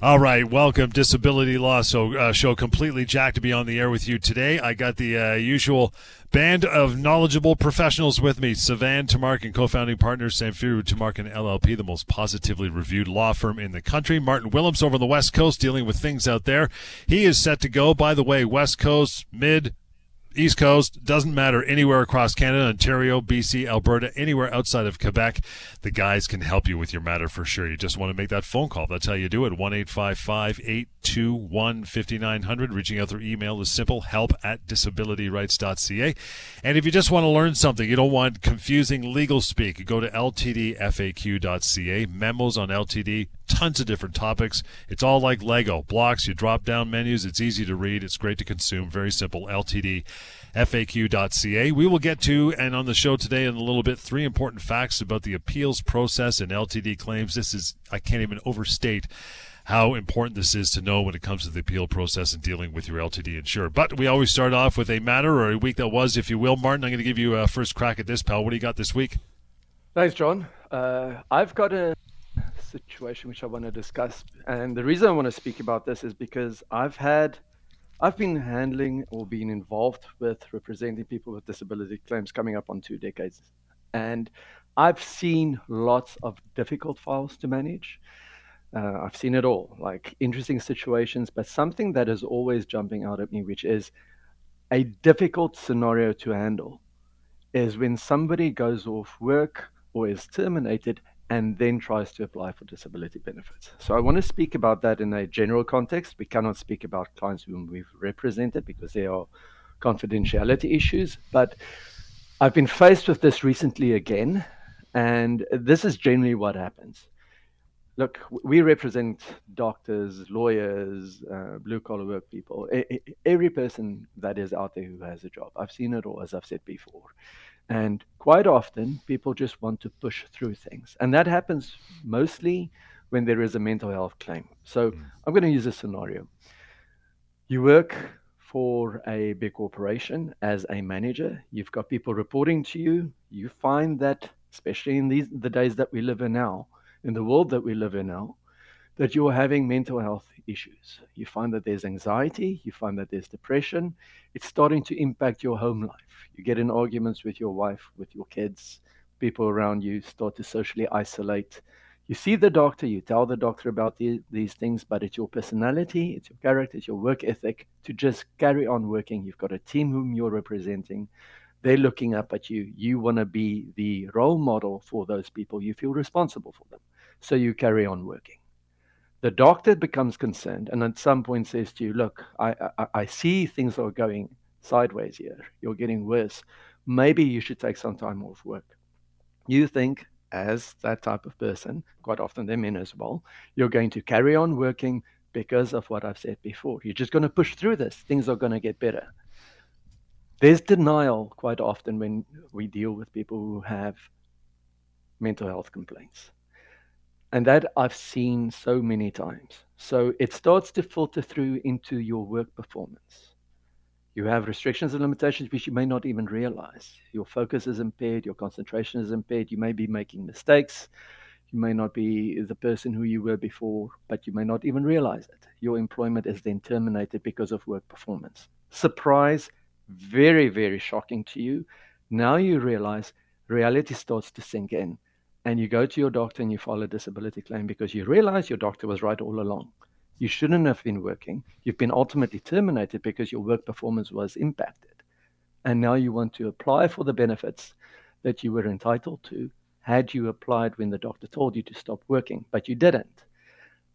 All right, welcome, Disability Law Show. Completely jacked to be on the air with you today. I got the usual band of knowledgeable professionals with me. Sivan Tamarkin, co-founding partner, Samfiru Tamarkin LLP, the most positively reviewed law firm in the country. Martin Willems over on the West Coast, dealing with things out there. He is set to go, by the way, West Coast, mid East Coast, doesn't matter, anywhere across Canada, Ontario, BC, Alberta, anywhere outside of Quebec, the guys can help you with your matter for sure. You just want to make that phone call. That's how you do it. 1-855-821-5900. Reaching out through email is simple, help@disabilityrights.ca. And if you just want to learn something, you don't want confusing legal speak, you go to ltdfaq.ca, memos on LTD, tons of different topics. It's all like Lego blocks. You drop down menus. It's easy to read. It's great to consume. Very simple. LTDFAQ.ca. We will get to, and on the show today in a little bit, three important facts about the appeals process and LTD claims. This is, I can't even overstate how important this is to know when it comes to the appeal process and dealing with your LTD insurer. But we always start off with a matter or a week that was, if you will. Martin, I'm going to give you a first crack at this, pal. What do you got this week? Thanks, John. I've got a situation which I want to discuss, and the reason I want to speak about this is because I've been involved with representing people with disability claims coming up on 2 decades, and I've seen lots of difficult files to manage. I've seen it all, like interesting situations, but something that is always jumping out at me, which is a difficult scenario to handle, is when somebody goes off work or is terminated and then tries to apply for disability benefits. So I want to speak about that in a general context. We cannot speak about clients whom we've represented because there are confidentiality issues. But I've been faced with this recently again, and this is generally what happens. Look, we represent doctors, lawyers, blue-collar work people, every person that is out there who has a job. I've seen it all, as I've said before. And quite often, people just want to push through things. And that happens mostly when there is a mental health claim. So I'm going to use a scenario. You work for a big corporation as a manager. You've got people reporting to you. You find that, especially in the days that we live in now, in the world that we live in now, that you're having mental health issues. You find that there's anxiety, you find that there's depression. It's starting to impact your home life. You get in arguments with your wife, with your kids, people around you start to socially isolate. You see the doctor, you tell the doctor about these things, but it's your personality, it's your character, it's your work ethic to just carry on working. You've got a team whom you're representing. They're looking up at you. You want to be the role model for those people. You feel responsible for them. So you carry on working. The doctor becomes concerned and at some point says to you, look, I see things are going sideways here. You're getting worse. Maybe you should take some time off work. You think, as that type of person, quite often they're men as well, you're going to carry on working because of what I've said before. You're just going to push through this. Things are going to get better. There's denial quite often when we deal with people who have mental health complaints. And that I've seen so many times. So it starts to filter through into your work performance. You have restrictions and limitations which you may not even realize. Your focus is impaired. Your concentration is impaired. You may be making mistakes. You may not be the person who you were before, but you may not even realize it. Your employment is then terminated because of work performance. Surprise, very, very shocking to you. Now you realize reality starts to sink in. And you go to your doctor and you file a disability claim because you realize your doctor was right all along. You shouldn't have been working. You've been ultimately terminated because your work performance was impacted. And now you want to apply for the benefits that you were entitled to had you applied when the doctor told you to stop working, but you didn't.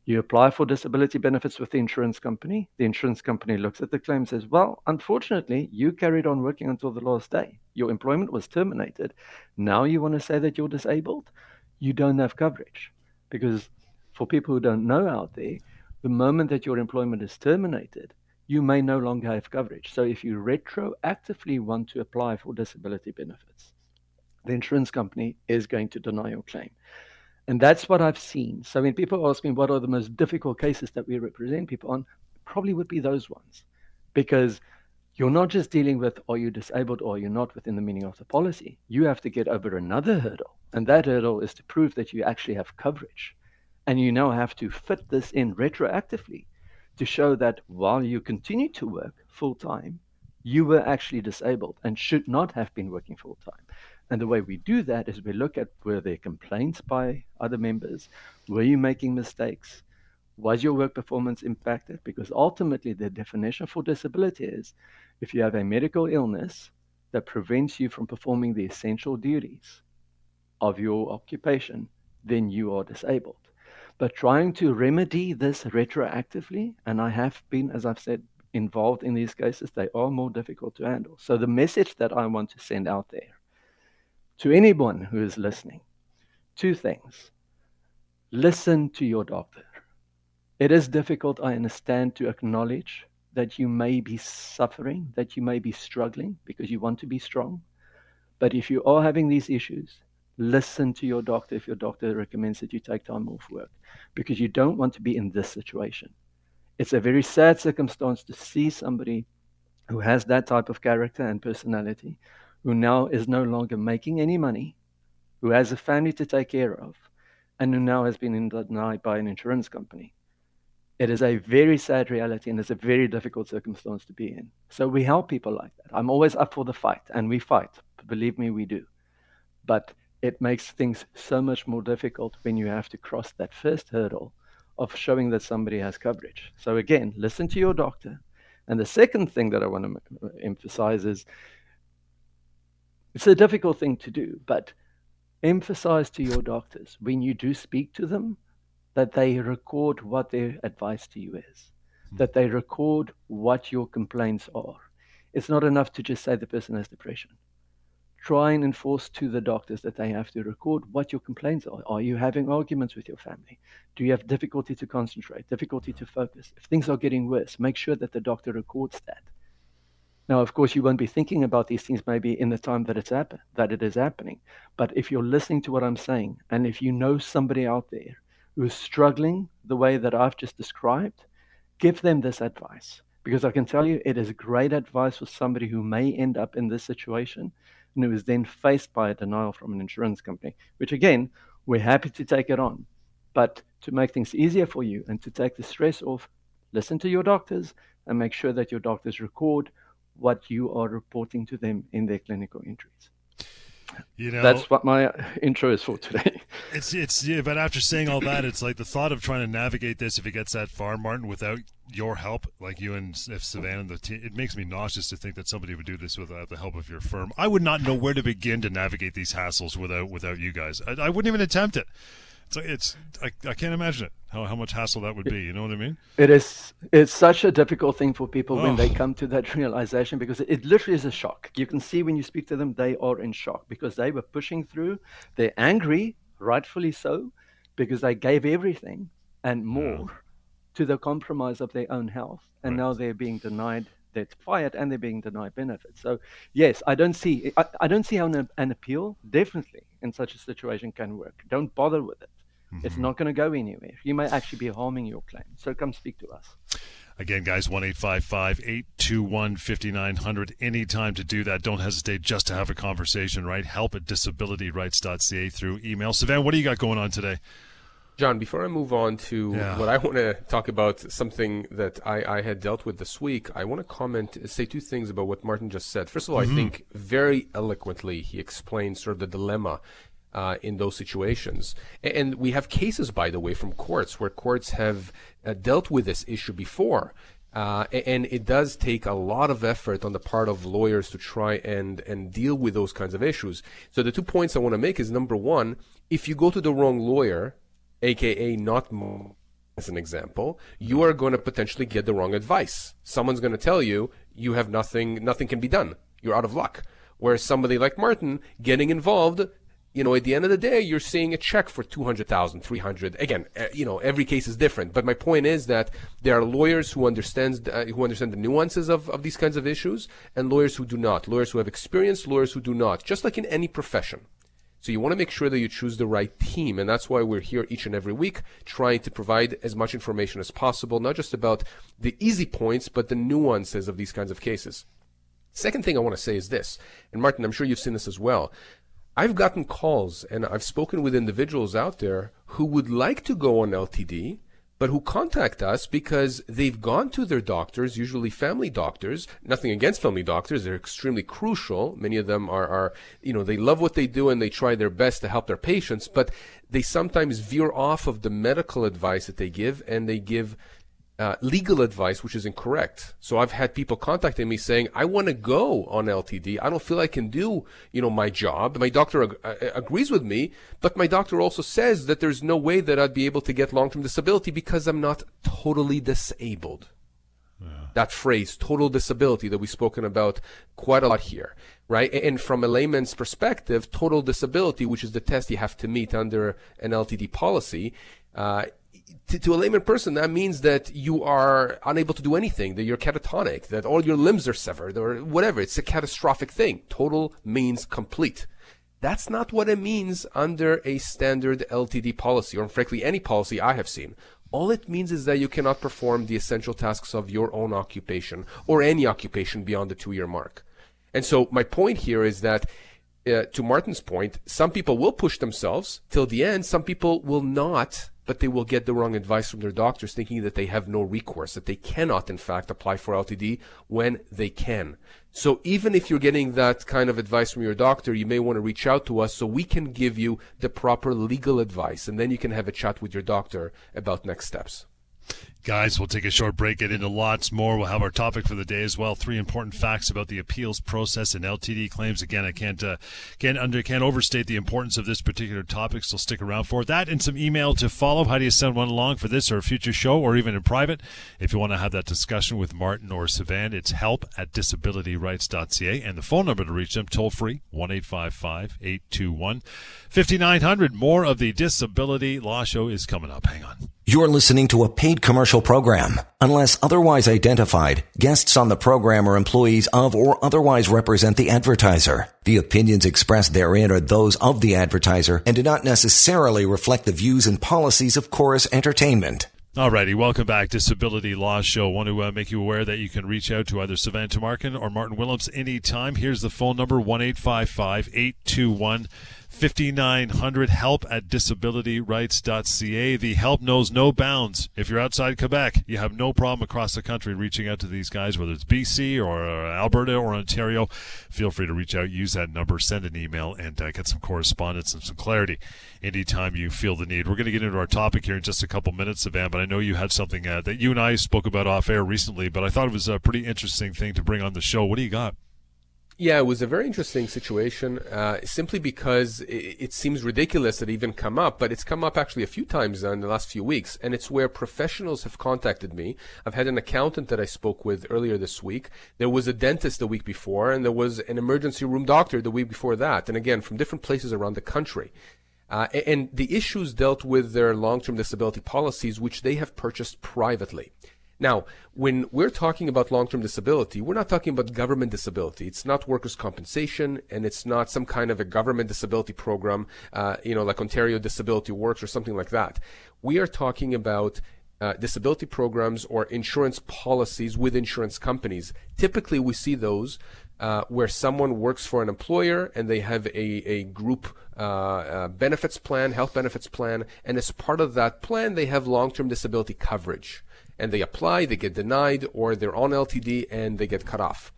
You apply for disability benefits with the insurance company. The insurance company looks at the claim and says, well, unfortunately, you carried on working until the last day. Your employment was terminated. Now you want to say that you're disabled? You don't have coverage. Because for people who don't know out there, the moment that your employment is terminated, you may no longer have coverage. So if you retroactively want to apply for disability benefits, the insurance company is going to deny your claim. And that's what I've seen. So when people ask me what are the most difficult cases that we represent people on, probably would be those ones, because you're not just dealing with are you disabled or are you not within the meaning of the policy. You have to get over another hurdle, and that hurdle is to prove that you actually have coverage. And you now have to fit this in retroactively to show that while you continue to work full-time, you were actually disabled and should not have been working full-time. And the way we do that is we look at, were there complaints by other members? Were you making mistakes? Was your work performance impacted? Because ultimately the definition for disability is if you have a medical illness that prevents you from performing the essential duties of your occupation, then you are disabled. But trying to remedy this retroactively, and I have been, as I've said, involved in these cases, they are more difficult to handle. So the message that I want to send out there to anyone who is listening, two things. Listen to your doctor. It is difficult, I understand, to acknowledge that you may be suffering, that you may be struggling, because you want to be strong. But if you are having these issues, listen to your doctor if your doctor recommends that you take time off work, because you don't want to be in this situation. It's a very sad circumstance to see somebody who has that type of character and personality, who now is no longer making any money, who has a family to take care of, and who now has been denied by an insurance company. It is a very sad reality, and it's a very difficult circumstance to be in. So we help people like that. I'm always up for the fight, and we fight. Believe me, we do. But it makes things so much more difficult when you have to cross that first hurdle of showing that somebody has coverage. So again, listen to your doctor. And the second thing that I want to emphasize is, it's a difficult thing to do, but emphasize to your doctors when you do speak to them that they record what their advice to you is, that they record what your complaints are. It's not enough to just say the person has depression. Try and enforce to the doctors that they have to record what your complaints are. Are you having arguments with your family? Do you have difficulty to concentrate, difficulty to focus? If things are getting worse, make sure that the doctor records that. Now, of course, you won't be thinking about these things maybe in the time that it is happening. But if you're listening to what I'm saying, and if you know somebody out there who is struggling the way that I've just described, give them this advice. Because I can tell you it is great advice for somebody who may end up in this situation and who is then faced by a denial from an insurance company, which again, we're happy to take it on. But to make things easier for you and to take the stress off, listen to your doctors and make sure that your doctors record what you are reporting to them in their clinical entries. You know, that's what my intro is for today. It's yeah, but after saying all that, it's like the thought of trying to navigate this, if it gets that far, Martin, without your help, like you and Sivan and the team, it makes me nauseous to think that somebody would do this without the help of your firm. I would not know where to begin to navigate these hassles without you guys. I wouldn't even attempt it. I can't imagine it, how much hassle that would be. You know what I mean? It's such a difficult thing for people when they come to that realization, because it literally is a shock. You can see when you speak to them, they are in shock because they were pushing through. They're angry, rightfully so, because they gave everything and more to the compromise of their own health. And now they're being denied, they're fired, and they're being denied benefits. So yes, I don't see how an appeal definitely in such a situation can work. Don't bother with it. It's not going to go anywhere. You may actually be harming your claim. So come speak to us. Again, guys, 1-855-821-5900. Any time to do that. Don't hesitate just to have a conversation, right? Help at disabilityrights.ca through email. Sivan, what do you got going on today? John, before I move on to what I want to talk about, something that I had dealt with this week, I want to say two things about what Martin just said. First of all, I think very eloquently he explained sort of the dilemma in those situations. And we have cases, by the way, from courts where courts have dealt with this issue before. And it does take a lot of effort on the part of lawyers to try and deal with those kinds of issues. So the 2 points I want to make is, number one, if you go to the wrong lawyer, AKA not more, as an example, you are going to potentially get the wrong advice. Someone's going to tell you, you have nothing can be done. You're out of luck. Whereas somebody like Martin getting involved, you know, at the end of the day, you're seeing a check for $200,000, $300,000. Again, you know, every case is different. But my point is that there are lawyers who understand the nuances of these kinds of issues, and lawyers who do not. Lawyers who have experience, lawyers who do not. Just like in any profession. So you want to make sure that you choose the right team, and that's why we're here each and every week trying to provide as much information as possible, not just about the easy points, but the nuances of these kinds of cases. Second thing I want to say is this, and Martin, I'm sure you've seen this as well. I've gotten calls and I've spoken with individuals out there who would like to go on LTD, but who contact us because they've gone to their doctors, usually family doctors. Nothing against family doctors, they're extremely crucial. Many of them are they love what they do and they try their best to help their patients, but they sometimes veer off of the medical advice that they give, and they give legal advice which is incorrect. So I've had people contacting me saying, I want to go on LTD, I don't feel I can do my job, my doctor agrees with me, but my doctor also says that there's no way that I'd be able to get long-term disability because I'm not totally disabled. Yeah. That phrase, total disability, that we've spoken about quite a lot here, right? And from a layman's perspective, total disability, which is the test you have to meet under an LTD policy, to a layman person, that means that you are unable to do anything, that you're catatonic, that all your limbs are severed or whatever. It's a catastrophic thing. Total means complete. That's not what it means under a standard LTD policy, or frankly, any policy I have seen. All it means is that you cannot perform the essential tasks of your own occupation or any occupation beyond the 2-year mark. And so my point here is that to Martin's point, some people will push themselves till the end. Some people will not, but they will get the wrong advice from their doctors, thinking that they have no recourse, that they cannot, in fact, apply for LTD when they can. So even if you're getting that kind of advice from your doctor, you may want to reach out to us so we can give you the proper legal advice, and then you can have a chat with your doctor about next steps. Guys, we'll take a short break, get into lots more. We'll have our topic for the day as well. 3 important facts about the appeals process and LTD claims. Again, I can't overstate the importance of this particular topic, so stick around for that. And some email to follow. How do you send one along for this or a future show, or even in private? If you want to have that discussion with Martin or Sivan, it's help@disabilityrights.ca. And the phone number to reach them, toll-free, 1-855-821-5900. More of the Disability Law Show is coming up. Hang on. You're listening to a paid commercial program. Unless otherwise identified, guests on the program are employees of or otherwise represent the advertiser. The opinions expressed therein are those of the advertiser and do not necessarily reflect the views and policies of Chorus Entertainment. Alrighty, welcome back. Disability Law Show. Want to make you aware that you can reach out to either Sivan Tamarkin or Martin Willems anytime. Here's the phone number, 1-855-821-5900, help@disabilityrights.ca. The help knows no bounds. If you're outside Quebec, you have no problem across the country reaching out to these guys, whether it's BC or Alberta or Ontario. Feel free to reach out, use that number, send an email, and get some correspondence and some clarity anytime you feel the need. We're going to get into our topic here in just a couple minutes, Sivan, but I know you had something that you and I spoke about off air recently, but I thought it was a pretty interesting thing to bring on the show. What do you got? Yeah, it was a very interesting situation, simply because it seems ridiculous that it even come up, but it's come up actually a few times in the last few weeks, and it's where professionals have contacted me. I've had an accountant that I spoke with earlier this week. There was a dentist the week before, and there was an emergency room doctor the week before that, and again, from different places around the country. And the issues dealt with their long-term disability policies, which they have purchased privately. Now, when we're talking about long-term disability, we're not talking about government disability. It's not workers' compensation, and it's not some kind of a government disability program, like Ontario Disability Works or something like that. We are talking about disability programs or insurance policies with insurance companies. Typically, we see those where someone works for an employer and they have a group benefits plan, health benefits plan, and as part of that plan, they have long-term disability coverage. And they apply, they get denied, or they're on LTD and they get cut off.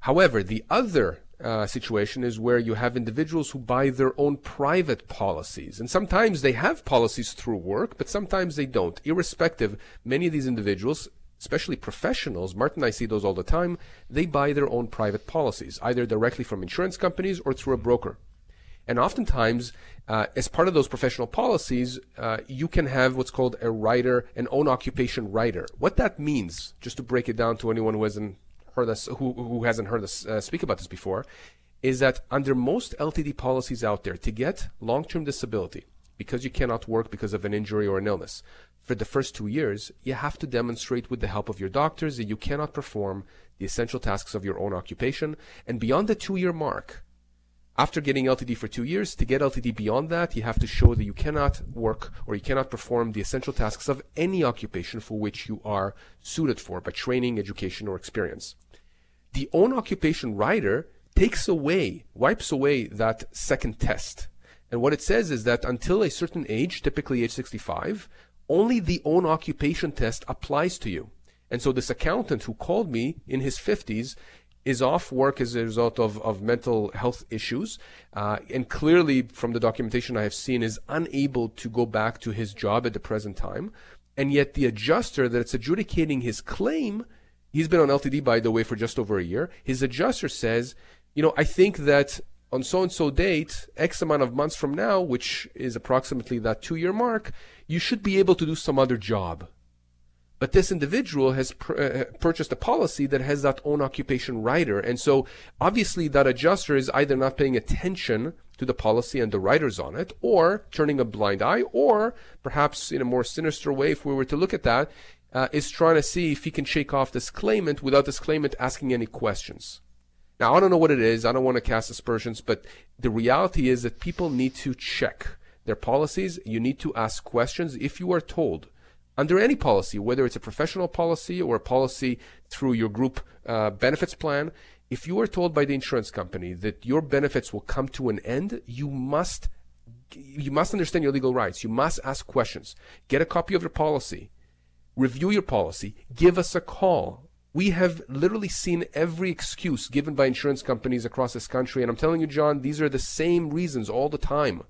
However, the other situation is where you have individuals who buy their own private policies. And sometimes they have policies through work, but sometimes they don't. Irrespective, many of these individuals, especially professionals, Martin, I see those all the time, they buy their own private policies, either directly from insurance companies or through a broker. And oftentimes, as part of those professional policies, you can have what's called a rider, an own occupation rider. What that means, just to break it down to anyone who hasn't heard us speak about this before, is that under most LTD policies out there, to get long-term disability, because you cannot work because of an injury or an illness, for the first 2 years, you have to demonstrate with the help of your doctors that you cannot perform the essential tasks of your own occupation. And beyond the 2-year mark, after getting LTD for 2 years, to get LTD beyond that, you have to show that you cannot work or you cannot perform the essential tasks of any occupation for which you are suited for by training, education, or experience. The own occupation rider wipes away that second test. And what it says is that until a certain age, typically age 65, only the own occupation test applies to you. And so this accountant who called me in his 50s is off work as a result of mental health issues, and clearly from the documentation I have seen is unable to go back to his job at the present time. And yet the adjuster that's adjudicating his claim, he's been on LTD, by the way, for just over a year. His adjuster says, you know, I think that on so-and-so date, X amount of months from now, which is approximately that 2-year mark, you should be able to do some other job. But this individual has purchased a policy that has that own occupation rider. And so obviously that adjuster is either not paying attention to the policy and the riders on it, or turning a blind eye, or perhaps in a more sinister way, if we were to look at that, is trying to see if he can shake off this claimant without this claimant asking any questions. Now, I don't know what it is. I don't want to cast aspersions, but the reality is that people need to check their policies. You need to ask questions if you are told under any policy, whether it's a professional policy or a policy through your group benefits plan. If you are told by the insurance company that your benefits will come to an end, you must understand your legal rights. You must ask questions. Get a copy of your policy. Review your policy. Give us a call. We have literally seen every excuse given by insurance companies across this country. And I'm telling you, John, these are the same reasons all the time.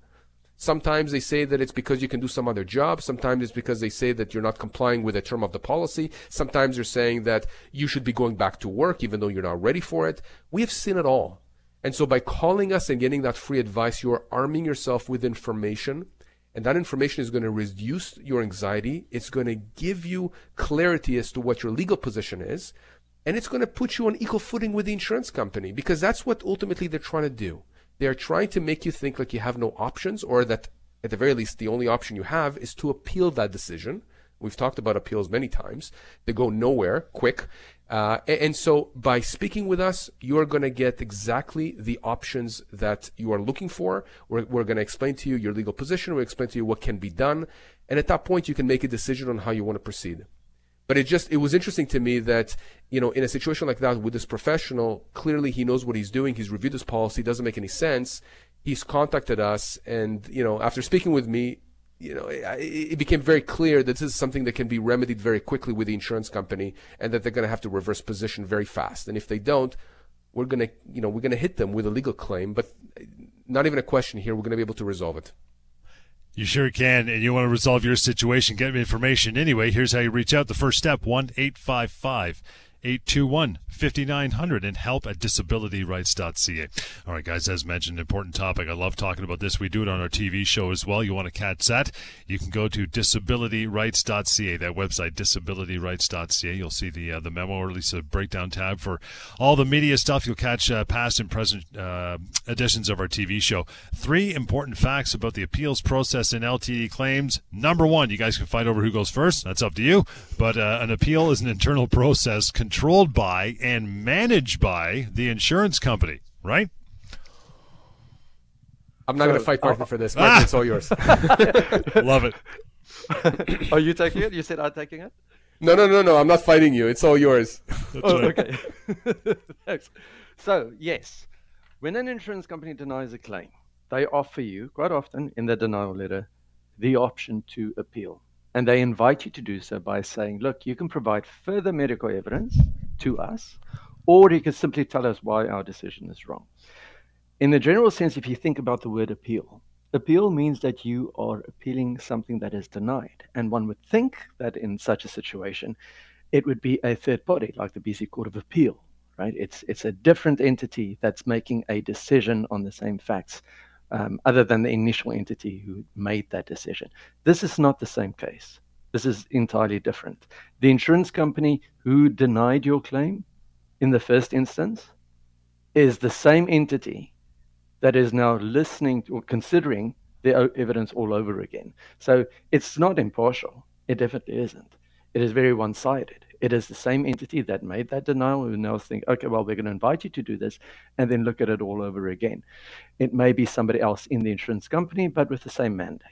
Sometimes they say that it's because you can do some other job. Sometimes it's because they say that you're not complying with a term of the policy. Sometimes they're saying that you should be going back to work even though you're not ready for it. We have seen it all. And so by calling us and getting that free advice, you are arming yourself with information. And that information is going to reduce your anxiety. It's going to give you clarity as to what your legal position is. And it's going to put you on equal footing with the insurance company, because that's what ultimately they're trying to do. They're trying to make you think like you have no options, or that at the very least, the only option you have is to appeal that decision. We've talked about appeals many times. They go nowhere quick. And so by speaking with us, you're going to get exactly the options that you are looking for. We're going to explain to you your legal position. We'll explain to you what can be done. And at that point, you can make a decision on how you want to proceed. But it was interesting to me that, you know, in a situation like that with this professional, clearly he knows what he's doing. He's reviewed this policy. It doesn't make any sense. He's contacted us. And, you know, after speaking with me, you know, it became very clear that this is something that can be remedied very quickly with the insurance company, and that they're going to have to reverse position very fast. And if they don't, we're going to hit them with a legal claim, but not even a question here. We're going to be able to resolve it. You sure can, and you want to resolve your situation. Get me information anyway. Here's how you reach out. The first step, 1-855-821-5900, and help at disabilityrights.ca. All right, guys, as mentioned, important topic. I love talking about this. We do it on our TV show as well. You want to catch that? You can go to disabilityrights.ca, that website, disabilityrights.ca. You'll see the memo, or at least a breakdown tab for all the media stuff. You'll catch past and present editions of our TV show. 3 important facts about the appeals process in LTD claims. Number 1, you guys can fight over who goes first. That's up to you. But an appeal is an internal process controlled by and managed by the insurance company, right? I'm not going to fight Martin for this. Martin, it's all yours. Love it. Are you taking it? You said I'm taking it? No. I'm not fighting you. It's all yours. That's right. Okay. Thanks. So, yes, when an insurance company denies a claim, they offer you, quite often in the denial letter, the option to appeal. And they invite you to do so by saying, look, you can provide further medical evidence to us, or you can simply tell us why our decision is wrong. In the general sense, if you think about the word appeal, appeal means that you are appealing something that is denied. And one would think that in such a situation, it would be a third party, like the BC Court of Appeal, right? It's a different entity that's making a decision on the same facts, other than the initial entity who made that decision. This is not the same case. This is entirely different. The insurance company who denied your claim in the first instance is the same entity that is now listening to or considering the evidence all over again. So it's not impartial. It definitely isn't. It is very one-sided. It is the same entity that made that denial who now think, okay, well, we're going to invite you to do this and then look at it all over again. It may be somebody else in the insurance company, but with the same mandate.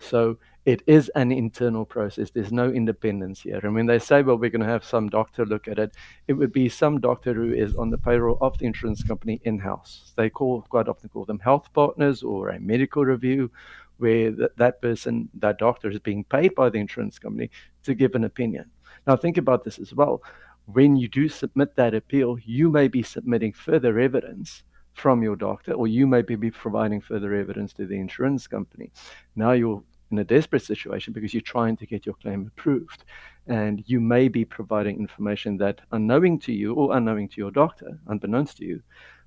So it is an internal process. There's no independence here. And when they say, well, we're going to have some doctor look at it, it would be some doctor who is on the payroll of the insurance company in-house. They quite often call them health partners or a medical review, where that person, that doctor, is being paid by the insurance company to give an opinion. Now, think about this as well. When you do submit that appeal, you may be submitting further evidence from your doctor, or you may be providing further evidence to the insurance company. Now you're in a desperate situation because you're trying to get your claim approved, and you may be providing information that, unknowing to you or unknowing to your doctor, unbeknownst to you,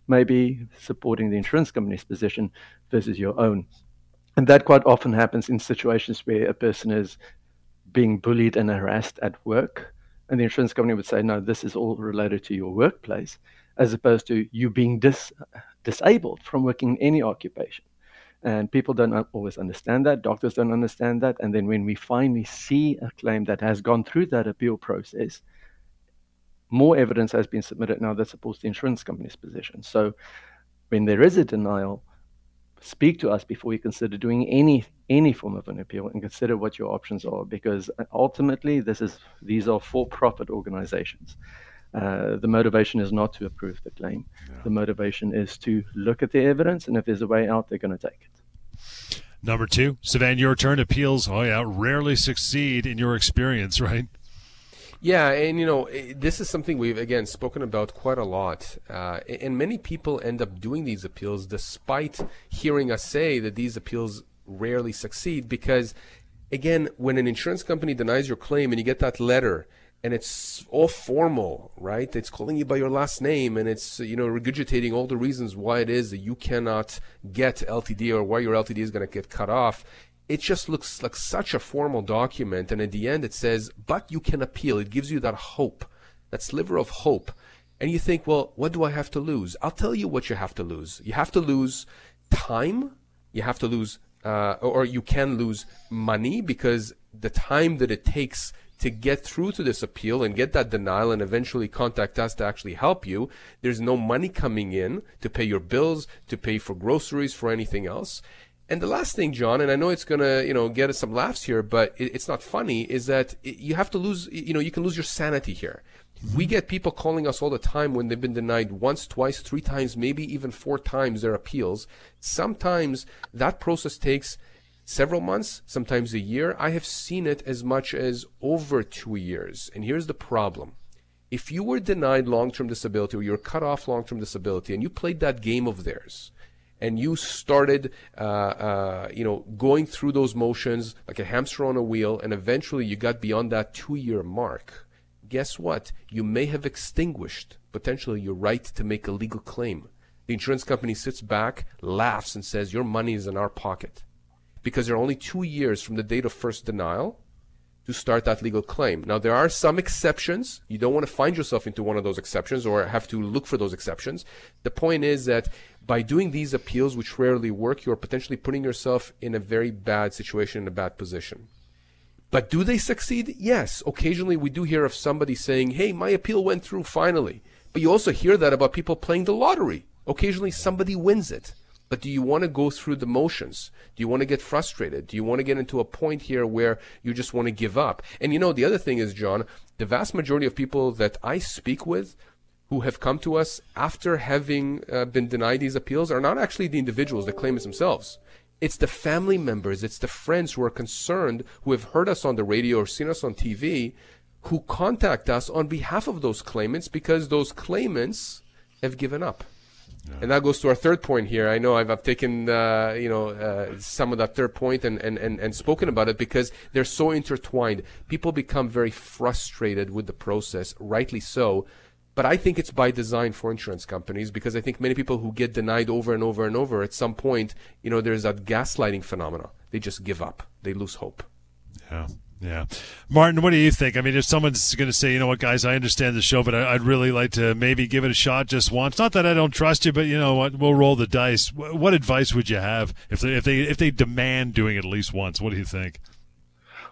may be supporting the insurance company's position versus your own. And that quite often happens in situations where a person is being bullied and harassed at work, and the insurance company would say, no, this is all related to your workplace, as opposed to you being disabled from working in any occupation. And people don't always understand that. Doctors don't understand that. And then when we finally see a claim that has gone through that appeal process, more evidence has been submitted now that supports the insurance company's position. So when there is a denial, speak to us before you consider doing any form of an appeal, and consider what your options are, because ultimately these are for-profit organizations. The motivation is not to approve the claim. Yeah. The motivation is to look at the evidence, and if there's a way out, they're going to take it. Number two, Sivan, your turn. Appeals, rarely succeed in your experience, right? Yeah, and this is something we've, again, spoken about quite a lot. And many people end up doing these appeals despite hearing us say that these appeals rarely succeed because, again, when an insurance company denies your claim and you get that letter, and it's all formal, right? It's calling you by your last name, and it's, regurgitating all the reasons why it is that you cannot get LTD or why your LTD is going to get cut off. It just looks like such a formal document, and at the end it says, but you can appeal. It gives you that hope, that sliver of hope. And you think, well, what do I have to lose? I'll tell you what you have to lose. You have to lose time. You have to lose, or you can lose money, because the time that it takes to get through to this appeal and get that denial and eventually contact us to actually help you, there's no money coming in to pay your bills, to pay for groceries, for anything else. And the last thing, John, and I know it's going to, get us some laughs here, but it's not funny, is that you have to lose, you can lose your sanity here. We get people calling us all the time when they've been denied once, twice, three times, maybe even four times their appeals. Sometimes that process takes several months, sometimes a year. I have seen it as much as over 2 years. And here's the problem. If you were denied long-term disability, or you're cut off long-term disability, and you played that game of theirs, and you started, going through those motions like a hamster on a wheel, and eventually you got beyond that 2-year mark, guess what? You may have extinguished potentially your right to make a legal claim. The insurance company sits back, laughs, and says, your money is in our pocket, because there are only 2 years from the date of first denial to start that legal claim. Now, there are some exceptions. You don't want to find yourself into one of those exceptions or have to look for those exceptions. The point is that by doing these appeals, which rarely work, you're potentially putting yourself in a very bad situation, in a bad position. But do they succeed? Yes. Occasionally, we do hear of somebody saying, hey, my appeal went through finally. But you also hear that about people playing the lottery. Occasionally, somebody wins it. But do you want to go through the motions? Do you want to get frustrated? Do you want to get into a point here where you just want to give up? And the other thing is, John, the vast majority of people that I speak with who have come to us after having been denied these appeals are not actually the individuals, the claimants themselves. It's the family members, it's the friends who are concerned, who have heard us on the radio or seen us on TV, who contact us on behalf of those claimants because those claimants have given up. Yeah. And that goes to our third point here. I know I've taken some of that third point and spoken about it because they're so intertwined. People become very frustrated with the process, rightly so. But I think it's by design for insurance companies, because I think many people who get denied over and over and over, at some point, there's that gaslighting phenomena. They just give up. They lose hope. Yeah. Yeah. Martin, what do you think? I mean, if someone's going to say, you know what, guys, I understand the show, but I'd really like to maybe give it a shot just once. Not that I don't trust you, but you know what, we'll roll the dice. What advice would you have if they demand doing it at least once? What do you think?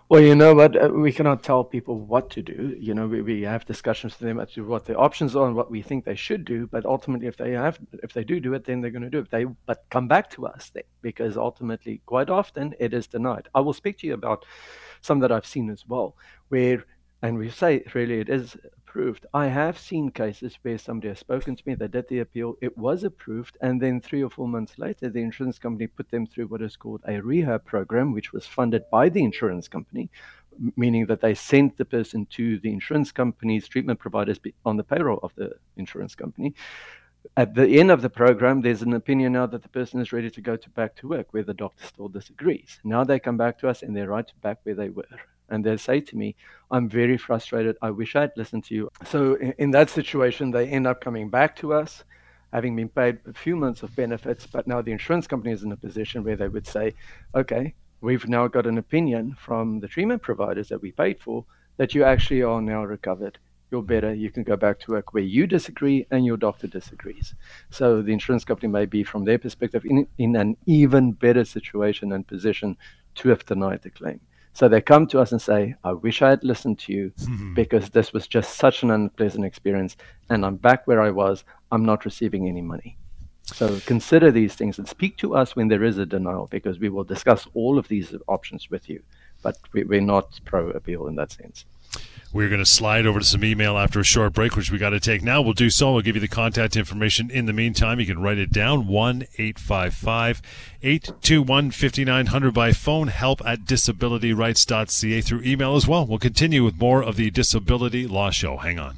Well, you know what? We cannot tell people what to do. You know, we have discussions with them as to what their options are and what we think they should do. But ultimately, if they do it, then they're going to do it. But come back to us then, because ultimately, quite often, it is denied. I will speak to you about some that I've seen as well, where, and we say really it is approved. I have seen cases where somebody has spoken to me, they did the appeal, it was approved, and then 3 or 4 months later, the insurance company put them through what is called a rehab program, which was funded by the insurance company, meaning that they sent the person to the insurance company's treatment providers on the payroll of the insurance company. At the end of the program, there's an opinion now that the person is ready to go back to work, where the doctor still disagrees. Now they come back to us and they're right back where they were. And they say to me, I'm very frustrated. I wish I'd listened to you. So in that situation, they end up coming back to us, having been paid a few months of benefits. But now the insurance company is in a position where they would say, okay, we've now got an opinion from the treatment providers that we paid for that you actually are now recovered. You're better. You can go back to work, where you disagree and your doctor disagrees. So the insurance company may be, from their perspective, in an even better situation and position to have denied the claim. So they come to us and say, I wish I had listened to you, because this was just such an unpleasant experience, and I'm back where I was. I'm not receiving any money. So consider these things and speak to us when there is a denial, because we will discuss all of these options with you. But we're not pro-appeal in that sense. We're going to slide over to some email after a short break, which we got to take now. We'll do so. We'll give you the contact information in the meantime. You can write it down, 1-855-821-5900, by phone, help@disabilityrights.ca, through email as well. We'll continue with more of the Disability Law Show. Hang on.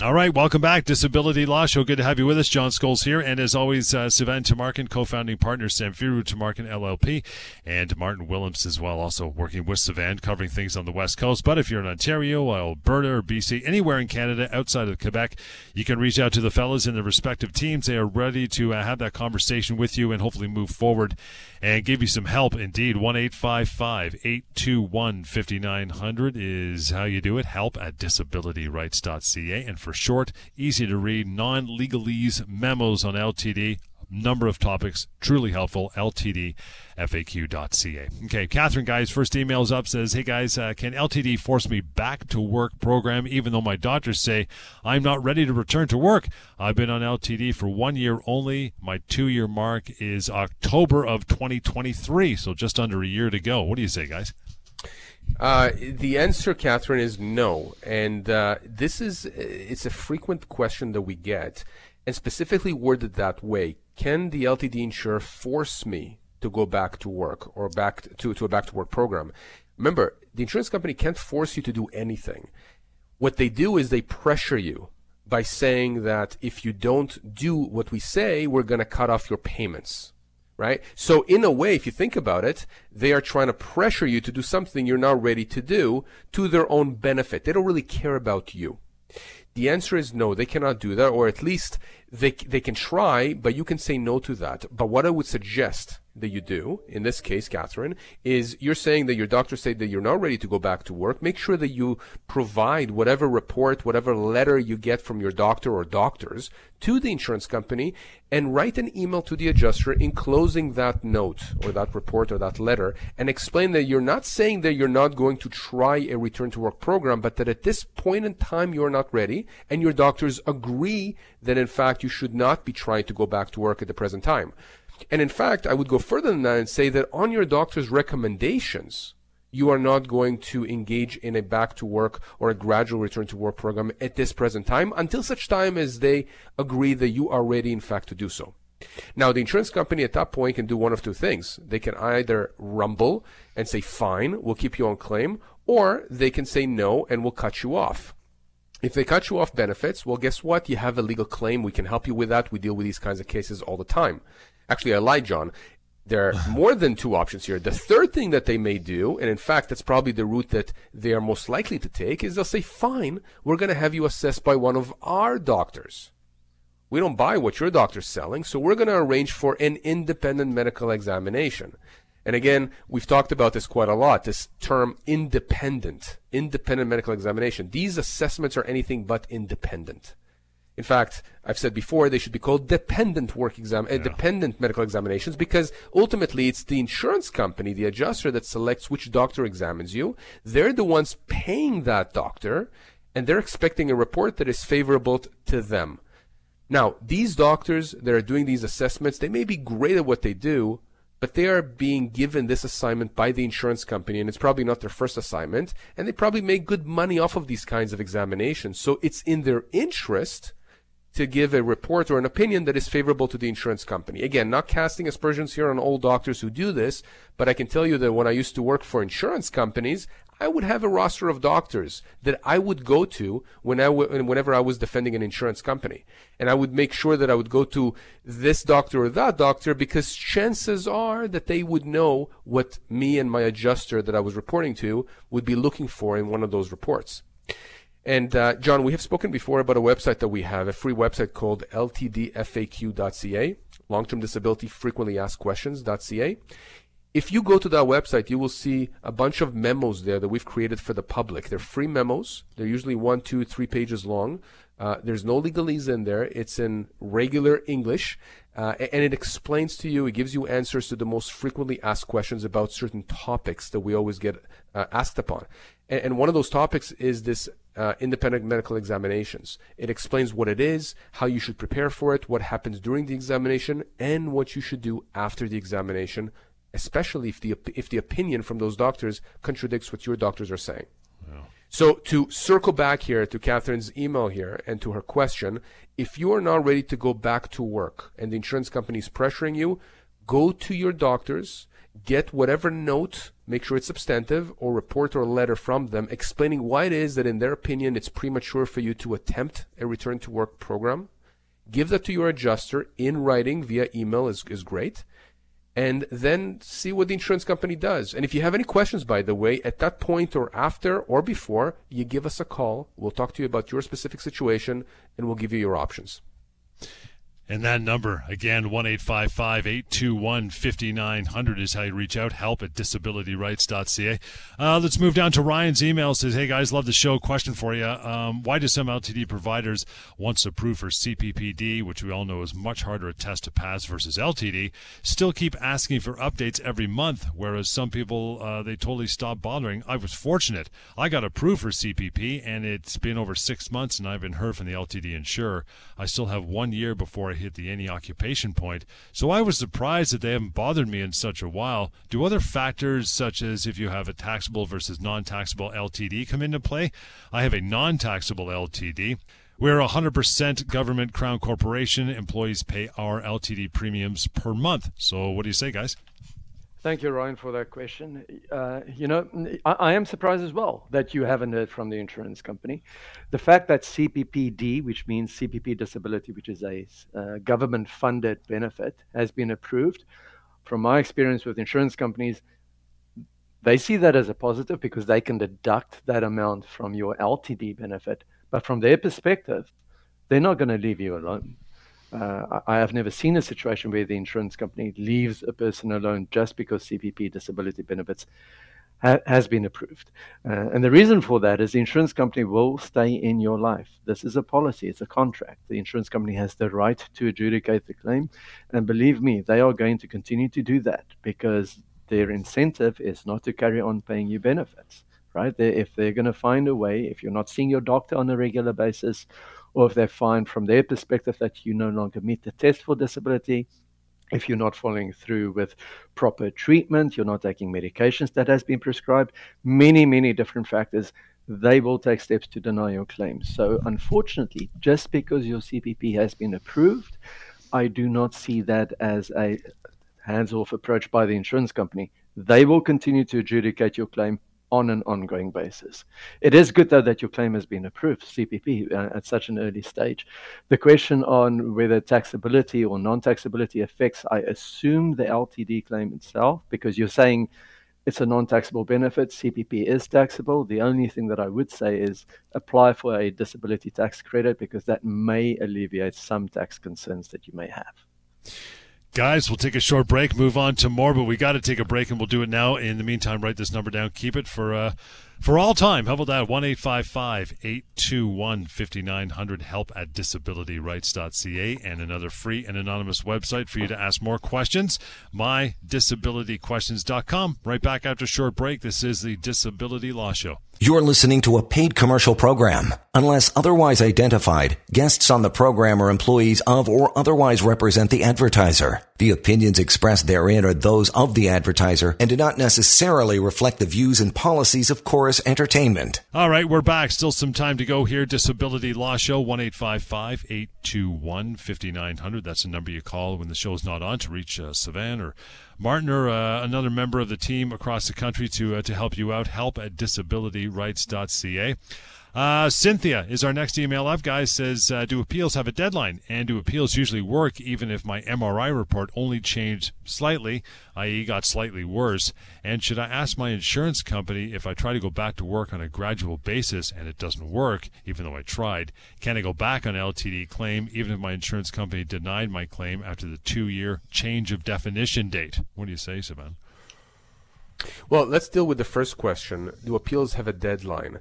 All right, welcome back. Disability Law Show. Good to have you with us. John Scholes here. And as always, Sivan Tamarkin, co-founding partner, Samfiru Tamarkin LLP, and Martin Willems as well, also working with Sivan, covering things on the West Coast. But if you're in Ontario, Alberta, or BC, anywhere in Canada outside of Quebec, you can reach out to the fellas in their respective teams. They are ready to have that conversation with you and hopefully move forward and give you some help. Indeed, 1-855-821-5900 is how you do it. help@disabilityrights.ca. And for short, easy to read, non-legalese memos on LTD, number of topics, truly helpful, ltdfaq.ca. Okay, Catherine, guys, first email's up, says, hey, guys, can LTD force me back to work program even though my doctors say I'm not ready to return to work? I've been on LTD for 1 year only. My 2 year mark is October of 2023, so just under a year to go. What do you say, guys? The answer, Catherine, is no. And it's a frequent question that we get, and specifically worded that way. Can the LTD insurer force me to go back to work or back to a back-to-work program? Remember, the insurance company can't force you to do anything. What they do is they pressure you by saying that if you don't do what we say, we're going to cut off your payments. Right? So in a way, if you think about it, they are trying to pressure you to do something you're not ready to do, to their own benefit. They don't really care about you. The answer is no, they cannot do that, or at least they can try, but you can say no to that. But what I would suggest that you do, in this case, Catherine, is you're saying that your doctor said that you're not ready to go back to work. Make sure that you provide whatever report, whatever letter you get from your doctor or doctors to the insurance company, and write an email to the adjuster enclosing that note or that report or that letter, and explain that you're not saying that you're not going to try a return to work program, but that at this point in time you're not ready, and your doctors agree that in fact you should not be trying to go back to work at the present time. And in fact, I would go further than that and say that on your doctor's recommendations, you are not going to engage in a back to work or a gradual return to work program at this present time, until such time as they agree that you are ready, in fact, to do so. Now, the insurance company at that point can do one of two things. They can either rumble and say, fine, we'll keep you on claim, or they can say no and we'll cut you off. If they cut you off benefits, well, guess what? You have a legal claim. We can help you with that. We deal with these kinds of cases all the time. Actually, I lied, John. There are more than two options here. The third thing that they may do, and in fact, that's probably the route that they are most likely to take, is they'll say, fine, we're going to have you assessed by one of our doctors. We don't buy what your doctor's selling, so we're going to arrange for an independent medical examination. And again, we've talked about this quite a lot, this term independent medical examination. These assessments are anything but independent. In fact, I've said before, they should be called dependent medical examinations, because ultimately it's the insurance company, the adjuster, that selects which doctor examines you. They're the ones paying that doctor, and they're expecting a report that is favorable to them. Now, these doctors that are doing these assessments, they may be great at what they do, but they are being given this assignment by the insurance company, and it's probably not their first assignment, and they probably make good money off of these kinds of examinations. So it's in their interest to give a report or an opinion that is favorable to the insurance company. Again, not casting aspersions here on old doctors who do this, but I can tell you that when I used to work for insurance companies, I would have a roster of doctors that I would go to whenever I was defending an insurance company. And I would make sure that I would go to this doctor or that doctor, because chances are that they would know what me and my adjuster that I was reporting to would be looking for in one of those reports. And John, we have spoken before about a website that we have, a free website called ltdfaq.ca, long-term disability frequently asked questions.ca. If you go to that website, you will see a bunch of memos there that we've created for the public. They're free memos. They're usually 1, 2, 3 pages long. There's no legalese in there. It's in regular English, and it explains to you, it gives you answers to the most frequently asked questions about certain topics that we always get asked upon. And one of those topics is this independent medical examinations. It explains what it is, how you should prepare for it, what happens during the examination, and what you should do after the examination, especially if the opinion from those doctors contradicts what your doctors are saying. Wow. So to circle back here to Catherine's email here and to her question, if you are not ready to go back to work and the insurance company is pressuring you, go to your doctors, get whatever note, make sure it's substantive, or report or letter from them explaining why it is that in their opinion it's premature for you to attempt a return to work program. Give that to your adjuster in writing via email is great. And then see what the insurance company does. And if you have any questions, by the way, at that point or after or before, you give us a call. We'll talk to you about your specific situation, and we'll give you your options. And that number, again, 1-855-821-5900 is how you reach out. Help at disabilityrights.ca. Let's move down to Ryan's email. It says, hey, guys, love the show. Question for you. Why do some LTD providers, once approved for CPPD, which we all know is much harder a test to pass versus LTD, still keep asking for updates every month, whereas some people, they totally stop bothering? I was fortunate. I got approved for CPP, and it's been over 6 months, and I haven't heard from the LTD insurer. I still have 1 year before I hit the any occupation point, so I was surprised that they haven't bothered me in such a while. Do other factors, such as if you have a taxable versus non-taxable LTD, come into play? I have a non-taxable LTD. We're 100% government crown corporation. Employees pay our LTD premiums per month. So what do you say, guys? Thank you, Ryan, for that question. I am surprised as well that you haven't heard from the insurance company. The fact that CPPD, which means CPP disability, which is a government-funded benefit, has been approved, from my experience with insurance companies, they see that as a positive because they can deduct that amount from your LTD benefit. But from their perspective, they're not going to leave you alone. I have never seen a situation where the insurance company leaves a person alone just because CPP disability benefits has been approved. And the reason for that is the insurance company will stay in your life. This is a policy. It's a contract. The insurance company has the right to adjudicate the claim. And believe me, they are going to continue to do that because their incentive is not to carry on paying you benefits, right? If they're going to find a way, if you're not seeing your doctor on a regular basis, or if they find from their perspective that you no longer meet the test for disability, if you're not following through with proper treatment, you're not taking medications that has been prescribed, many, many different factors, they will take steps to deny your claim. So unfortunately, just because your CPP has been approved, I do not see that as a hands-off approach by the insurance company. They will continue to adjudicate your claim on an ongoing basis. It is good, though, that your claim has been approved, CPP, at such an early stage. The question on whether taxability or non-taxability affects, I assume, the LTD claim itself, because you're saying it's a non-taxable benefit, CPP is taxable. The only thing that I would say is apply for a disability tax credit because that may alleviate some tax concerns that you may have. Guys, we'll take a short break, move on to more, but we got to take a break, and we'll do it now. In the meantime, write this number down. Keep it for all time. How about that? 1-855-821-5900, help at disabilityrights.ca, and another free and anonymous website for you to ask more questions, mydisabilityquestions.com. Right back after a short break. This is the Disability Law Show. You're listening to a paid commercial program. Unless otherwise identified, guests on the program are employees of or otherwise represent the advertiser. The opinions expressed therein are those of the advertiser and do not necessarily reflect the views and policies of Chorus Entertainment. All right, we're back. Still some time to go here. Disability Law Show, 1-855-821-5900. That's the number you call when the show's not on to reach Sivan or Martin or another member of the team across the country to help you out. Help at disabilityrights.ca. Cynthia is our next email up. Guys, says, do appeals have a deadline? And do appeals usually work even if my MRI report only changed slightly, i.e. got slightly worse? And should I ask my insurance company if I try to go back to work on a gradual basis and it doesn't work, even though I tried? Can I go back on LTD claim even if my insurance company denied my claim after the 2-year change of definition date? What do you say, Sivan? Well, let's deal with the first question. Do appeals have a deadline?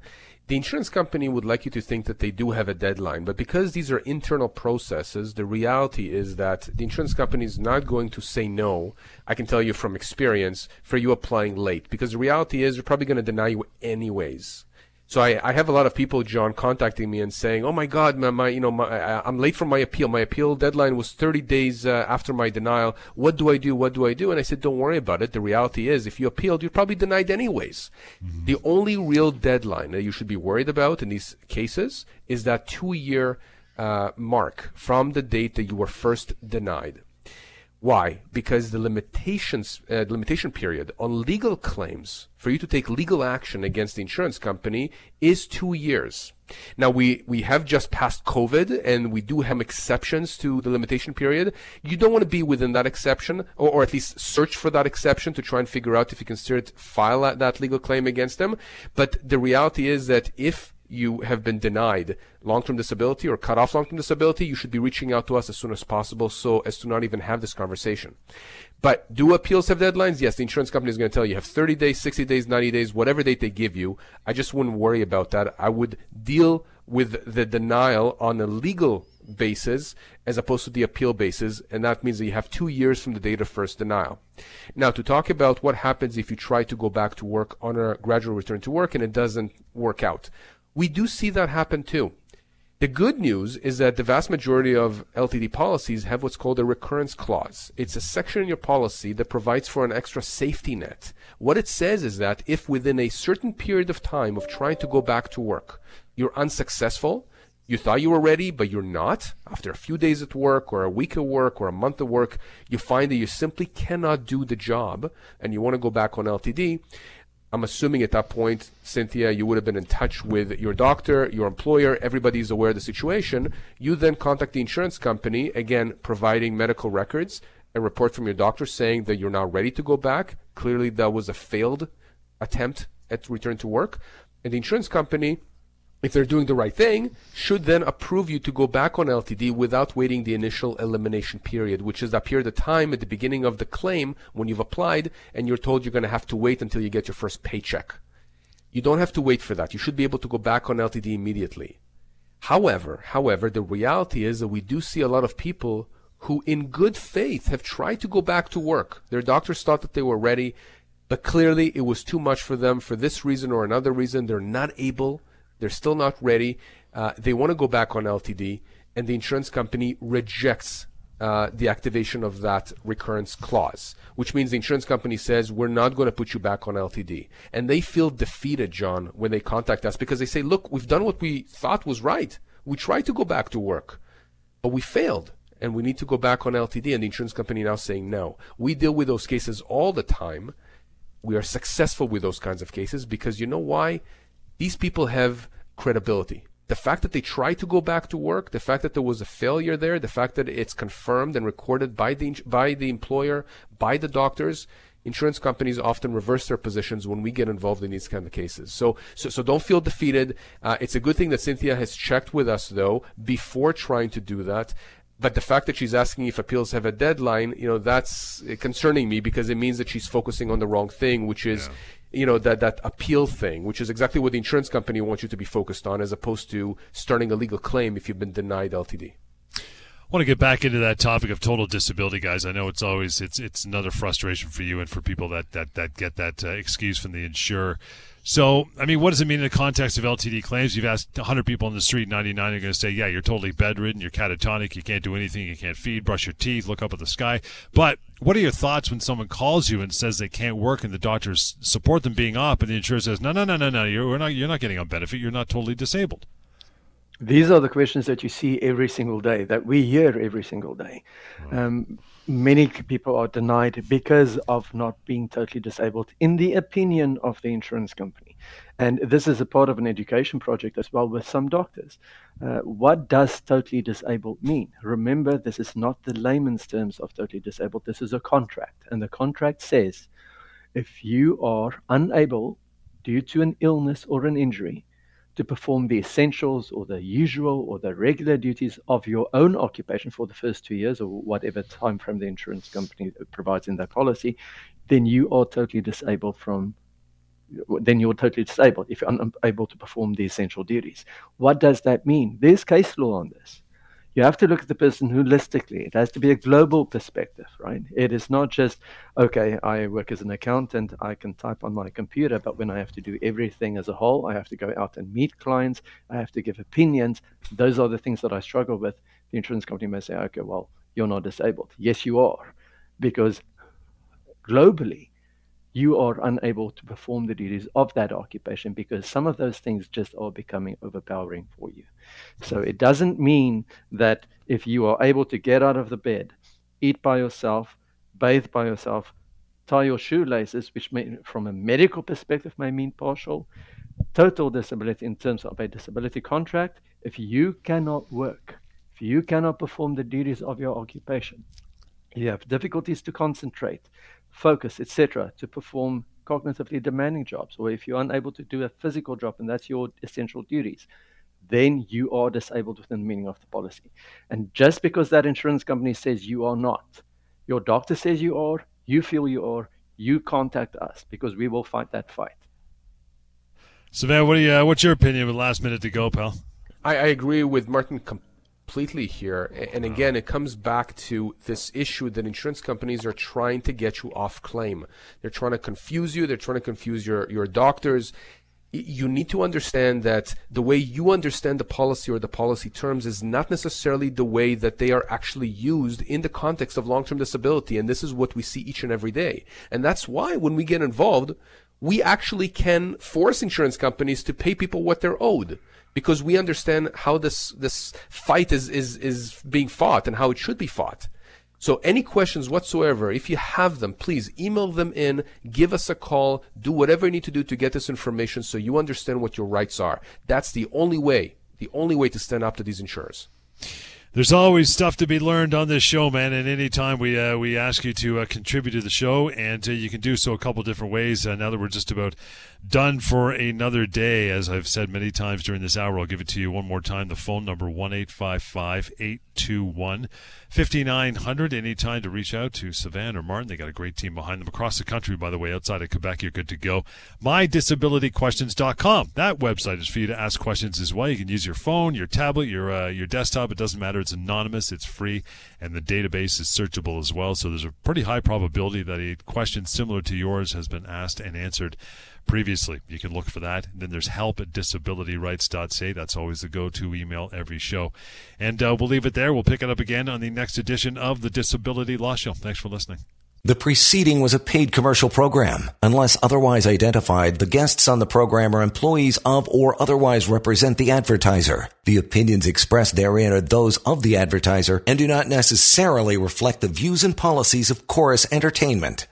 The insurance company would like you to think that they do have a deadline, but because these are internal processes, the reality is that the insurance company is not going to say no, I can tell you from experience, for you applying late, because the reality is they're probably going to deny you anyways. So I have a lot of people, John, contacting me and saying, oh my God, I'm late for my appeal. My appeal deadline was 30 days after my denial. What do I do? And I said, don't worry about it. The reality is, if you appealed, you're probably denied anyways. Mm-hmm. The only real deadline that you should be worried about in these cases is that 2-year mark from the date that you were first denied. Why? Because the limitation period on legal claims for you to take legal action against the insurance company is 2 years. Now, we have just passed COVID, and we do have exceptions to the limitation period. You don't want to be within that exception, or at least search for that exception to try and figure out if you can still file that legal claim against them. But the reality is that if you have been denied long-term disability or cut off long-term disability, you should be reaching out to us as soon as possible so as to not even have this conversation. But do appeals have deadlines? Yes, the insurance company is going to tell you, you have 30 days, 60 days, 90 days, whatever date they give you. I just wouldn't worry about that. I would deal with the denial on a legal basis as opposed to the appeal basis, and that means that you have 2 years from the date of first denial. Now, to talk about what happens if you try to go back to work on a gradual return to work and it doesn't work out. We do see that happen too. The good news is that the vast majority of LTD policies have what's called a recurrence clause. It's a section in your policy that provides for an extra safety net. What it says is that if within a certain period of time of trying to go back to work, you're unsuccessful, you thought you were ready, but you're not, after a few days at work or a week at work or a month at work, you find that you simply cannot do the job and you want to go back on LTD, I'm assuming at that point, Cynthia, you would have been in touch with your doctor, your employer, everybody's aware of the situation. You then contact the insurance company, again, providing medical records, a report from your doctor saying that you're now ready to go back. Clearly, that was a failed attempt at return to work. And the insurance company, if they're doing the right thing, should then approve you to go back on LTD without waiting the initial elimination period, which is that period of time at the beginning of the claim when you've applied and you're told you're going to have to wait until you get your first paycheck. You don't have to wait for that. You should be able to go back on LTD immediately. However, the reality is that we do see a lot of people who in good faith have tried to go back to work. Their doctors thought that they were ready, but clearly it was too much for them for this reason or another reason. They're not able. They're still not ready. They want to go back on LTD, and the insurance company rejects the activation of that recurrence clause, which means the insurance company says, we're not going to put you back on LTD. And they feel defeated, John, when they contact us because they say, look, we've done what we thought was right. We tried to go back to work, but we failed, and we need to go back on LTD. And the insurance company now saying no. We deal with those cases all the time. We are successful with those kinds of cases because you know why? These people have credibility. The fact that they tried to go back to work, the fact that there was a failure there, the fact that it's confirmed and recorded by the employer, by the doctors, insurance companies often reverse their positions when we get involved in these kind of cases. So don't feel defeated. It's a good thing that Cynthia has checked with us, though, before trying to do that. But the fact that she's asking if appeals have a deadline, you know, that's concerning me, because it means that she's focusing on the wrong thing, which is, you know, that appeal thing, which is exactly what the insurance company wants you to be focused on, as opposed to starting a legal claim if you've been denied LTD. I want to get back into that topic of total disability, guys. I know it's always, it's another frustration for you and for people that get that excuse from the insurer. So, I mean, what does it mean in the context of LTD claims? You've asked 100 people on the street, 99 are going to say, yeah, you're totally bedridden, you're catatonic, you can't do anything, you can't feed, brush your teeth, look up at the sky. But what are your thoughts when someone calls you and says they can't work and the doctors support them being up and the insurer says, no, you're not getting on benefit, you're not totally disabled? These are the questions that you see every single day, that we hear every single day. Wow. Many people are denied because of not being totally disabled, in the opinion of the insurance company. And this is a part of an education project as well with some doctors. What does totally disabled mean? Remember, this is not the layman's terms of totally disabled. This is a contract. And the contract says, if you are unable due to an illness or an injury to perform the essentials or the usual or the regular duties of your own occupation for the first 2 years, or whatever time frame the insurance company provides in their policy, then you are totally disabled if you're unable to perform the essential duties. What does that mean? There's case law on this. You have to look at the person holistically. It has to be a global perspective, right? It is not just, okay, I work as an accountant, I can type on my computer, but when I have to do everything as a whole, I have to go out and meet clients, I have to give opinions. Those are the things that I struggle with. The insurance company may say, okay, well, you're not disabled. Yes, you are, because globally, you are unable to perform the duties of that occupation because some of those things just are becoming overpowering for you. So it doesn't mean that if you are able to get out of the bed, eat by yourself, bathe by yourself, tie your shoelaces, which may, from a medical perspective may mean partial, total disability in terms of a disability contract. If you cannot work, if you cannot perform the duties of your occupation, you have difficulties to concentrate, focus, etc., to perform cognitively demanding jobs, or if you're unable to do a physical job and that's your essential duties, then you are disabled within the meaning of the policy. And just because that insurance company says you are not, your doctor says you are, you feel you are, you contact us because we will fight that fight. Savannah, what's your opinion with last minute to go, pal? I agree with Martin completely here, and again, it comes back to this issue that insurance companies are trying to get you off claim. They're trying to confuse you. They're trying to confuse your doctors. You need to understand that the way you understand the policy or the policy terms is not necessarily the way that they are actually used in the context of long-term disability, and this is what we see each and every day. And that's why when we get involved, we actually can force insurance companies to pay people what they're owed, because we understand how this fight is being fought and how it should be fought. So any questions whatsoever, if you have them, please email them in, give us a call, do whatever you need to do to get this information so you understand what your rights are. That's the only way to stand up to these insurers. There's always stuff to be learned on this show, man, and any time we ask you to contribute to the show, and you can do so a couple different ways. Now that we're just about done for another day, as I've said many times during this hour, I'll give it to you one more time. The phone number, 1-855-821-5900. Anytime to reach out to Sivan or Martin. They got a great team behind them across the country, by the way. Outside of Quebec, you're good to go. MyDisabilityQuestions.com. That website is for you to ask questions as well. You can use your phone, your tablet, your desktop. It doesn't matter. It's anonymous, it's free, and the database is searchable as well. So there's a pretty high probability that a question similar to yours has been asked and answered previously. You can look for that. And then there's help at disabilityrights.ca. That's always the go-to email every show. And we'll leave it there. We'll pick it up again on the next edition of the Disability Law Show. Thanks for listening. The preceding was a paid commercial program. Unless otherwise identified, the guests on the program are employees of or otherwise represent the advertiser. The opinions expressed therein are those of the advertiser and do not necessarily reflect the views and policies of Chorus Entertainment.